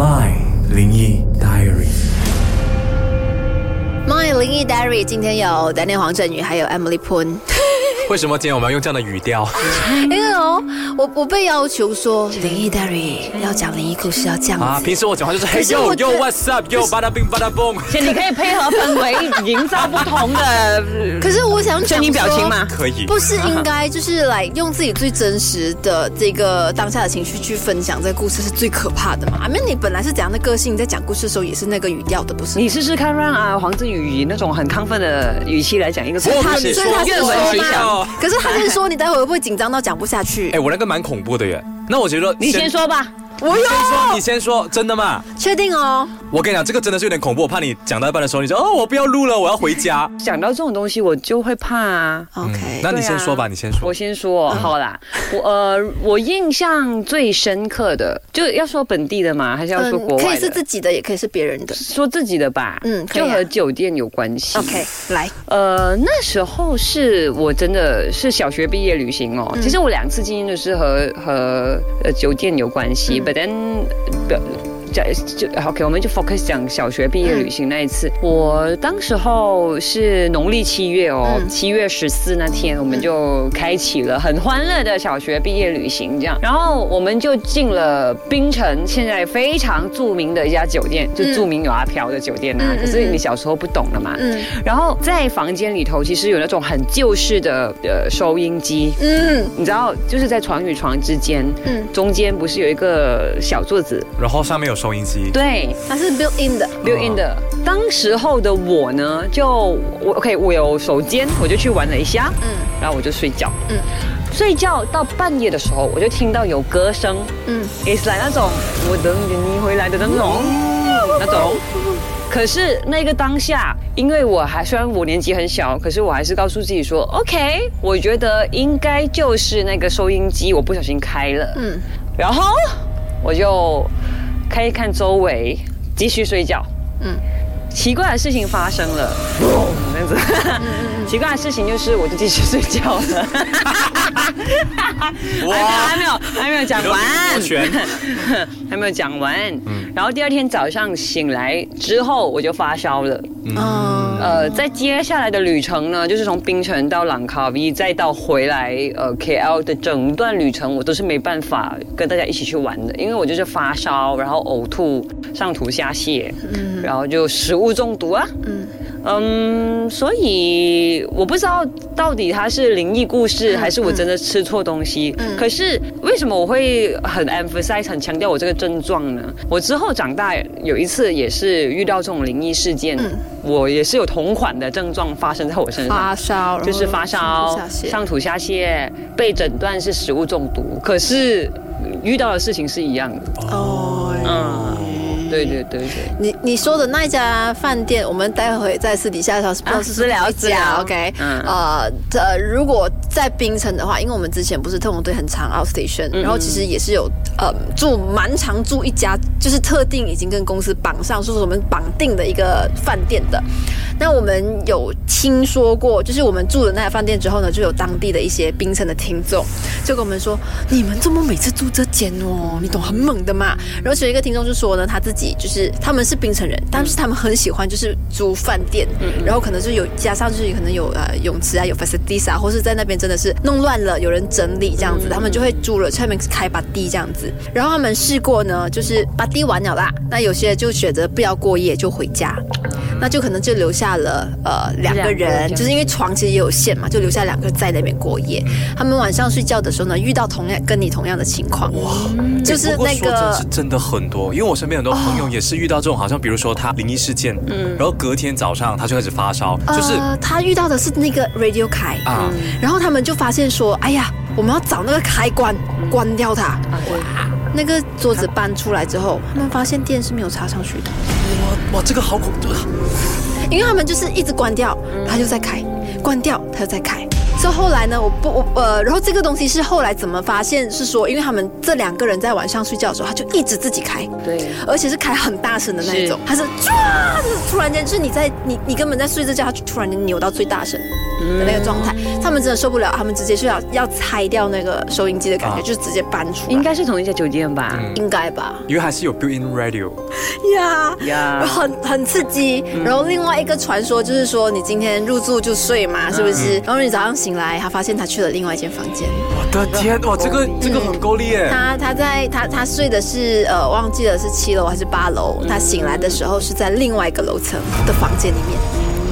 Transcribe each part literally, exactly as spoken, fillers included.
My 灵异 Diary。My 灵异 Diary 今天有丹尼黄振宇，还有 Emily Poon。为什么今天我们要用这样的语调？因为哦，我我被要求说灵异 Diary 要讲灵异故事要这样子啊。平时我讲话就是嘿呦呦 What's up 呦巴达冰巴达蹦，其实你可以配合氛围营造不同的。可是我想讲表情嘛，可以不是应该就是来用自己最真实的这个当下的情绪去分享这个故事是最可怕的嘛？阿妹，你本来是怎样的个性，在讲故事的时候也是那个语调的，不是？你试试看让啊黄振宇那种很亢奋的语气来讲一个故事，所以他愿闻其详。可是他是说你待会会不会紧张到讲不下去？哎，我那个蛮恐怖的耶。那我觉得你先说吧，我先说，你先说，真的吗？确定哦。我跟你讲，这个真的是有点恐怖，我怕你讲到一半的时候，你说哦，我不要录了，我要回家。讲到这种东西，我就会怕啊。OK，、嗯、那你先说吧、啊，你先说。我先说，好啦。我呃，我印象最深刻的，就要说本地的嘛，还是要说国外的、嗯？可以是自己的，也可以是别人的。说自己的吧，嗯，啊、就和酒店有关系。OK， 来。呃，那时候是我真的是小学毕业旅行哦。嗯、其实我两次经历都是和和呃酒店有关系、嗯、，but then。就 OK， 我们就 focus 讲小学毕业旅行那一次、嗯、我当时候是农历七月哦、嗯、七月十四那天我们就开启了很欢乐的小学毕业旅行这样，然后我们就进了槟城现在非常著名的一家酒店，就著名有阿飘的酒店啊、嗯、可是你小时候不懂了嘛、嗯、然后在房间里头其实有那种很旧式的、呃、收音机，嗯，你知道就是在床与床之间、嗯、中间不是有一个小桌子，然后上面有收音机，对，它是 built in 的 built in 的、哦、当时候的我呢就我 OK 我有手机我就去玩了一下，嗯，然后我就睡觉，嗯，睡觉到半夜的时候我就听到有歌声，嗯， it's like 那种我等你回来的那种、嗯、那种，可是那个当下因为我还虽然我年纪很小，可是我还是告诉自己说 OK 我觉得应该就是那个收音机我不小心开了，嗯，然后我就看一看周围，继续睡觉。嗯，奇怪的事情发生了，这样子。奇怪的事情就是，我就继续睡觉了。我还没有，还没有讲完，还没有讲完。嗯，然后第二天早上醒来之后，我就发烧了。嗯。呃，在接下来的旅程呢，就是从槟城到兰卡威，再到回来呃 K L 的整段旅程，我都是没办法跟大家一起去玩的，因为我就是发烧，然后呕吐、上吐下泻，嗯，然后就食物中毒啊，嗯嗯，所以我不知道到底它是灵异故事、嗯、还是我真的吃错东西、嗯。可是为什么我会很 emphasize 很强调我这个症状呢？我之后长大有一次也是遇到这种灵异事件，嗯、我也是有。同款的症状发生在我身上，发烧就是发烧、上吐下泻，被诊断是食物中毒，可是遇到的事情是一样的。哦，嗯，对对对对。你你说的那一家饭店，我们待会在私底下聊，不是私聊一家 ，OK？ 呃呃，如果在槟城的话，因为我们之前不是特工队很长 outstation， 然后其实也是有呃住蛮长住一家，就是特定已经跟公司绑上，说是我们绑定的一个饭店的。那我们有听说过，就是我们住的那家饭店之后呢，就有当地的一些槟城的听众就跟我们说，你们怎么每次住这间哦？你懂很猛的嘛。然后其中一个听众就说呢，他自己就是他们是槟城人，但是他们很喜欢就是租饭店，嗯、然后可能就有加上就是可能有呃泳池啊，有 facilities 啊，或是在那边真的是弄乱了，有人整理这样子，他们就会租了去那边开 party 这样子。然后他们试过呢，就是 party 完了啦，那有些就选择不要过夜就回家，那就可能就留下。了呃两个人，就是因为床其实也有限嘛，就留下两个人在那边过夜。他们晚上睡觉的时候呢，遇到同样跟你同样的情况，哇，就是那个、欸、真, 真的很多，因为我身边很多朋友也是遇到这种，好像比如说他灵异事件，嗯，然后隔天早上他就开始发烧，就是、呃、他遇到的是那个 radio 开啊、嗯，然后他们就发现说，哎呀，我们要找那个开关关掉它，哇。那个桌子搬出来之后，他们发现电是没有插上去的。哇哇，这个好恐怖！因为他们就是一直关掉，他就在开，关掉他就在开。所以后来呢，我不我呃，然后这个东西是后来怎么发现？是说，因为他们这两个人在晚上睡觉的时候，他就一直自己开，对，而且是开很大声的那一种，他是唰，就是突然间，就是你在你你根本在睡着觉，他就突然间扭到最大声。的那个状态，他们真的受不了，他们直接就要要拆掉那个收音机的感觉，啊、就直接搬出来。应该是同一家酒店吧？嗯、应该吧，因为还是有 built-in radio。呀呀，很很刺激、嗯。然后另外一个传说就是说，你今天入住就睡嘛，是不是？嗯、然后你早上醒来，他发现他去了另外一间房间。我的天，哇，这个这个很够力耶！嗯、他他在他他睡的是呃，忘记了是七楼还是八楼、嗯？他醒来的时候是在另外一个楼层的房间里面。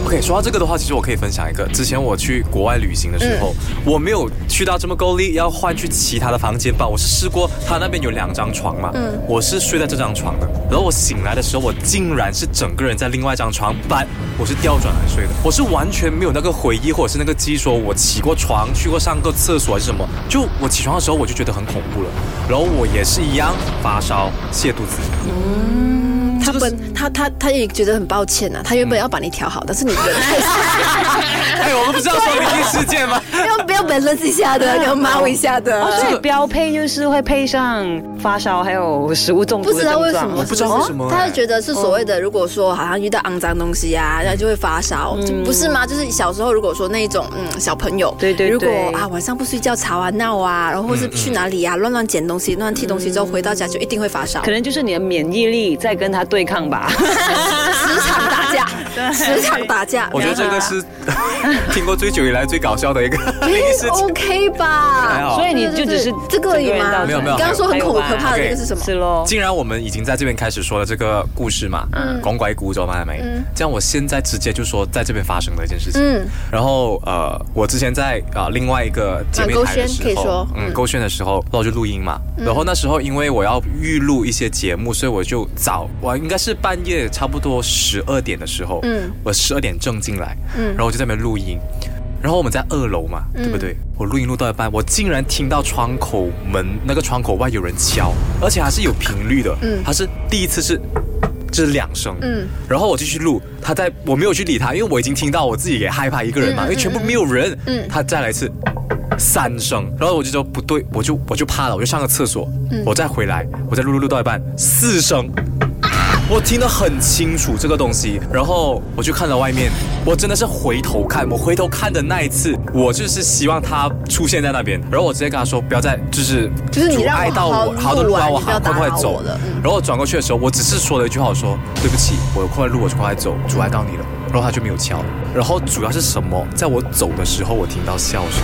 OK， 说到这个的话，其实我可以分享一个，之前我去国外旅行的时候，嗯、我没有去到这么够力，要换去其他的房间吧。我是试过，他那边有两张床嘛，嗯、我是睡在这张床的。然后我醒来的时候，我竟然是整个人在另外一张床，但我是调转来睡的，我是完全没有那个回忆或者是那个记忆，说我起过床、去过上过厕所还是什么。就我起床的时候，我就觉得很恐怖了。然后我也是一样发烧、泻肚子。嗯他本他他他也觉得很抱歉呐、啊，他原本要把你调好，但是你人太少。哎，我们不是要说灵异事件吗？要不要 balance 一下的，要猫一下的。哦，所以标配就是会配上发烧还有食物中毒的症状。不知道为什么，不知道为什么，他就觉得是所谓的，如果说好像遇到肮脏东西啊，然后就会发烧，不是吗？就是小时候如果说那一种嗯小朋友，对对对，如果啊晚上不睡觉吵啊闹啊，然后或是去哪里啊乱乱捡东西、乱踢东西之后回到家就一定会发烧。可能就是你的免疫力在跟他对抗吧，时常打架，时常打架。我觉得这个是听过最久以来最搞笑的一个灵异事件。OK 吧？所以你就只是这个而已吗？没有没有。你刚刚说很恐怖可怕的这个是什么？是咯。既然我们已经在这边开始说了这个故事嘛，讲鬼故事嘛，没？这样我现在直接就说在这边发生的一件事情。嗯。然后呃，我之前在啊另外一个姐妹台的时候，嗯，勾选的时候，然后就录音嘛。然后那时候因为我要预录一些节目，所以我就早我。应该是半夜差不多十二点的时候，嗯，我十二点正进来，嗯，然后我就在那边录音，然后我们在二楼嘛，嗯、对不对？我录音录到一半，我竟然听到窗口门那个窗口外有人敲，而且还是有频率的，嗯，它是第一次是。这是两声，嗯，然后我继续录，他在我没有去理他，因为我已经听到我自己也害怕一个人嘛，嗯、因为全部没有人，嗯，他再来一次，三声，然后我就说不对，我就我就怕了，我就上个厕所，嗯、我再回来，我再录录录到一半，四声，我听得很清楚这个东西，然后我就看到外面，我真的是回头看，我回头看的那一次，我就是希望他出现在那边，然后我直接跟他说不要再就是就是你让我好好好的录完，我好快快走了，嗯、然后我转过去的时候，我只是说了一句话。说对不起，我有快路，我就快走，阻碍到你了。然后他就没有敲。然后主要是什么？在我走的时候，我听到笑声。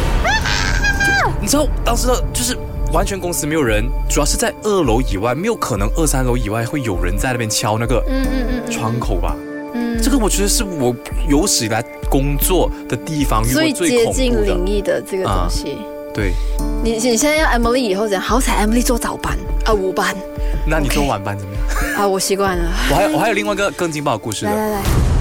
你知道当时就是完全公司没有人，主要是在二楼以外，没有可能二三楼以外会有人在那边敲那个窗口吧？嗯，这个我觉得是我有史以来工作的地方遇过最恐怖的，最接近灵异的这个东西。对，你你现在要 Emily 以后怎样？好彩 Emily 做早班啊，午班。那你做晚班怎么样？啊，我习惯了。我还我还有另外一个更劲爆的故事的。来来来。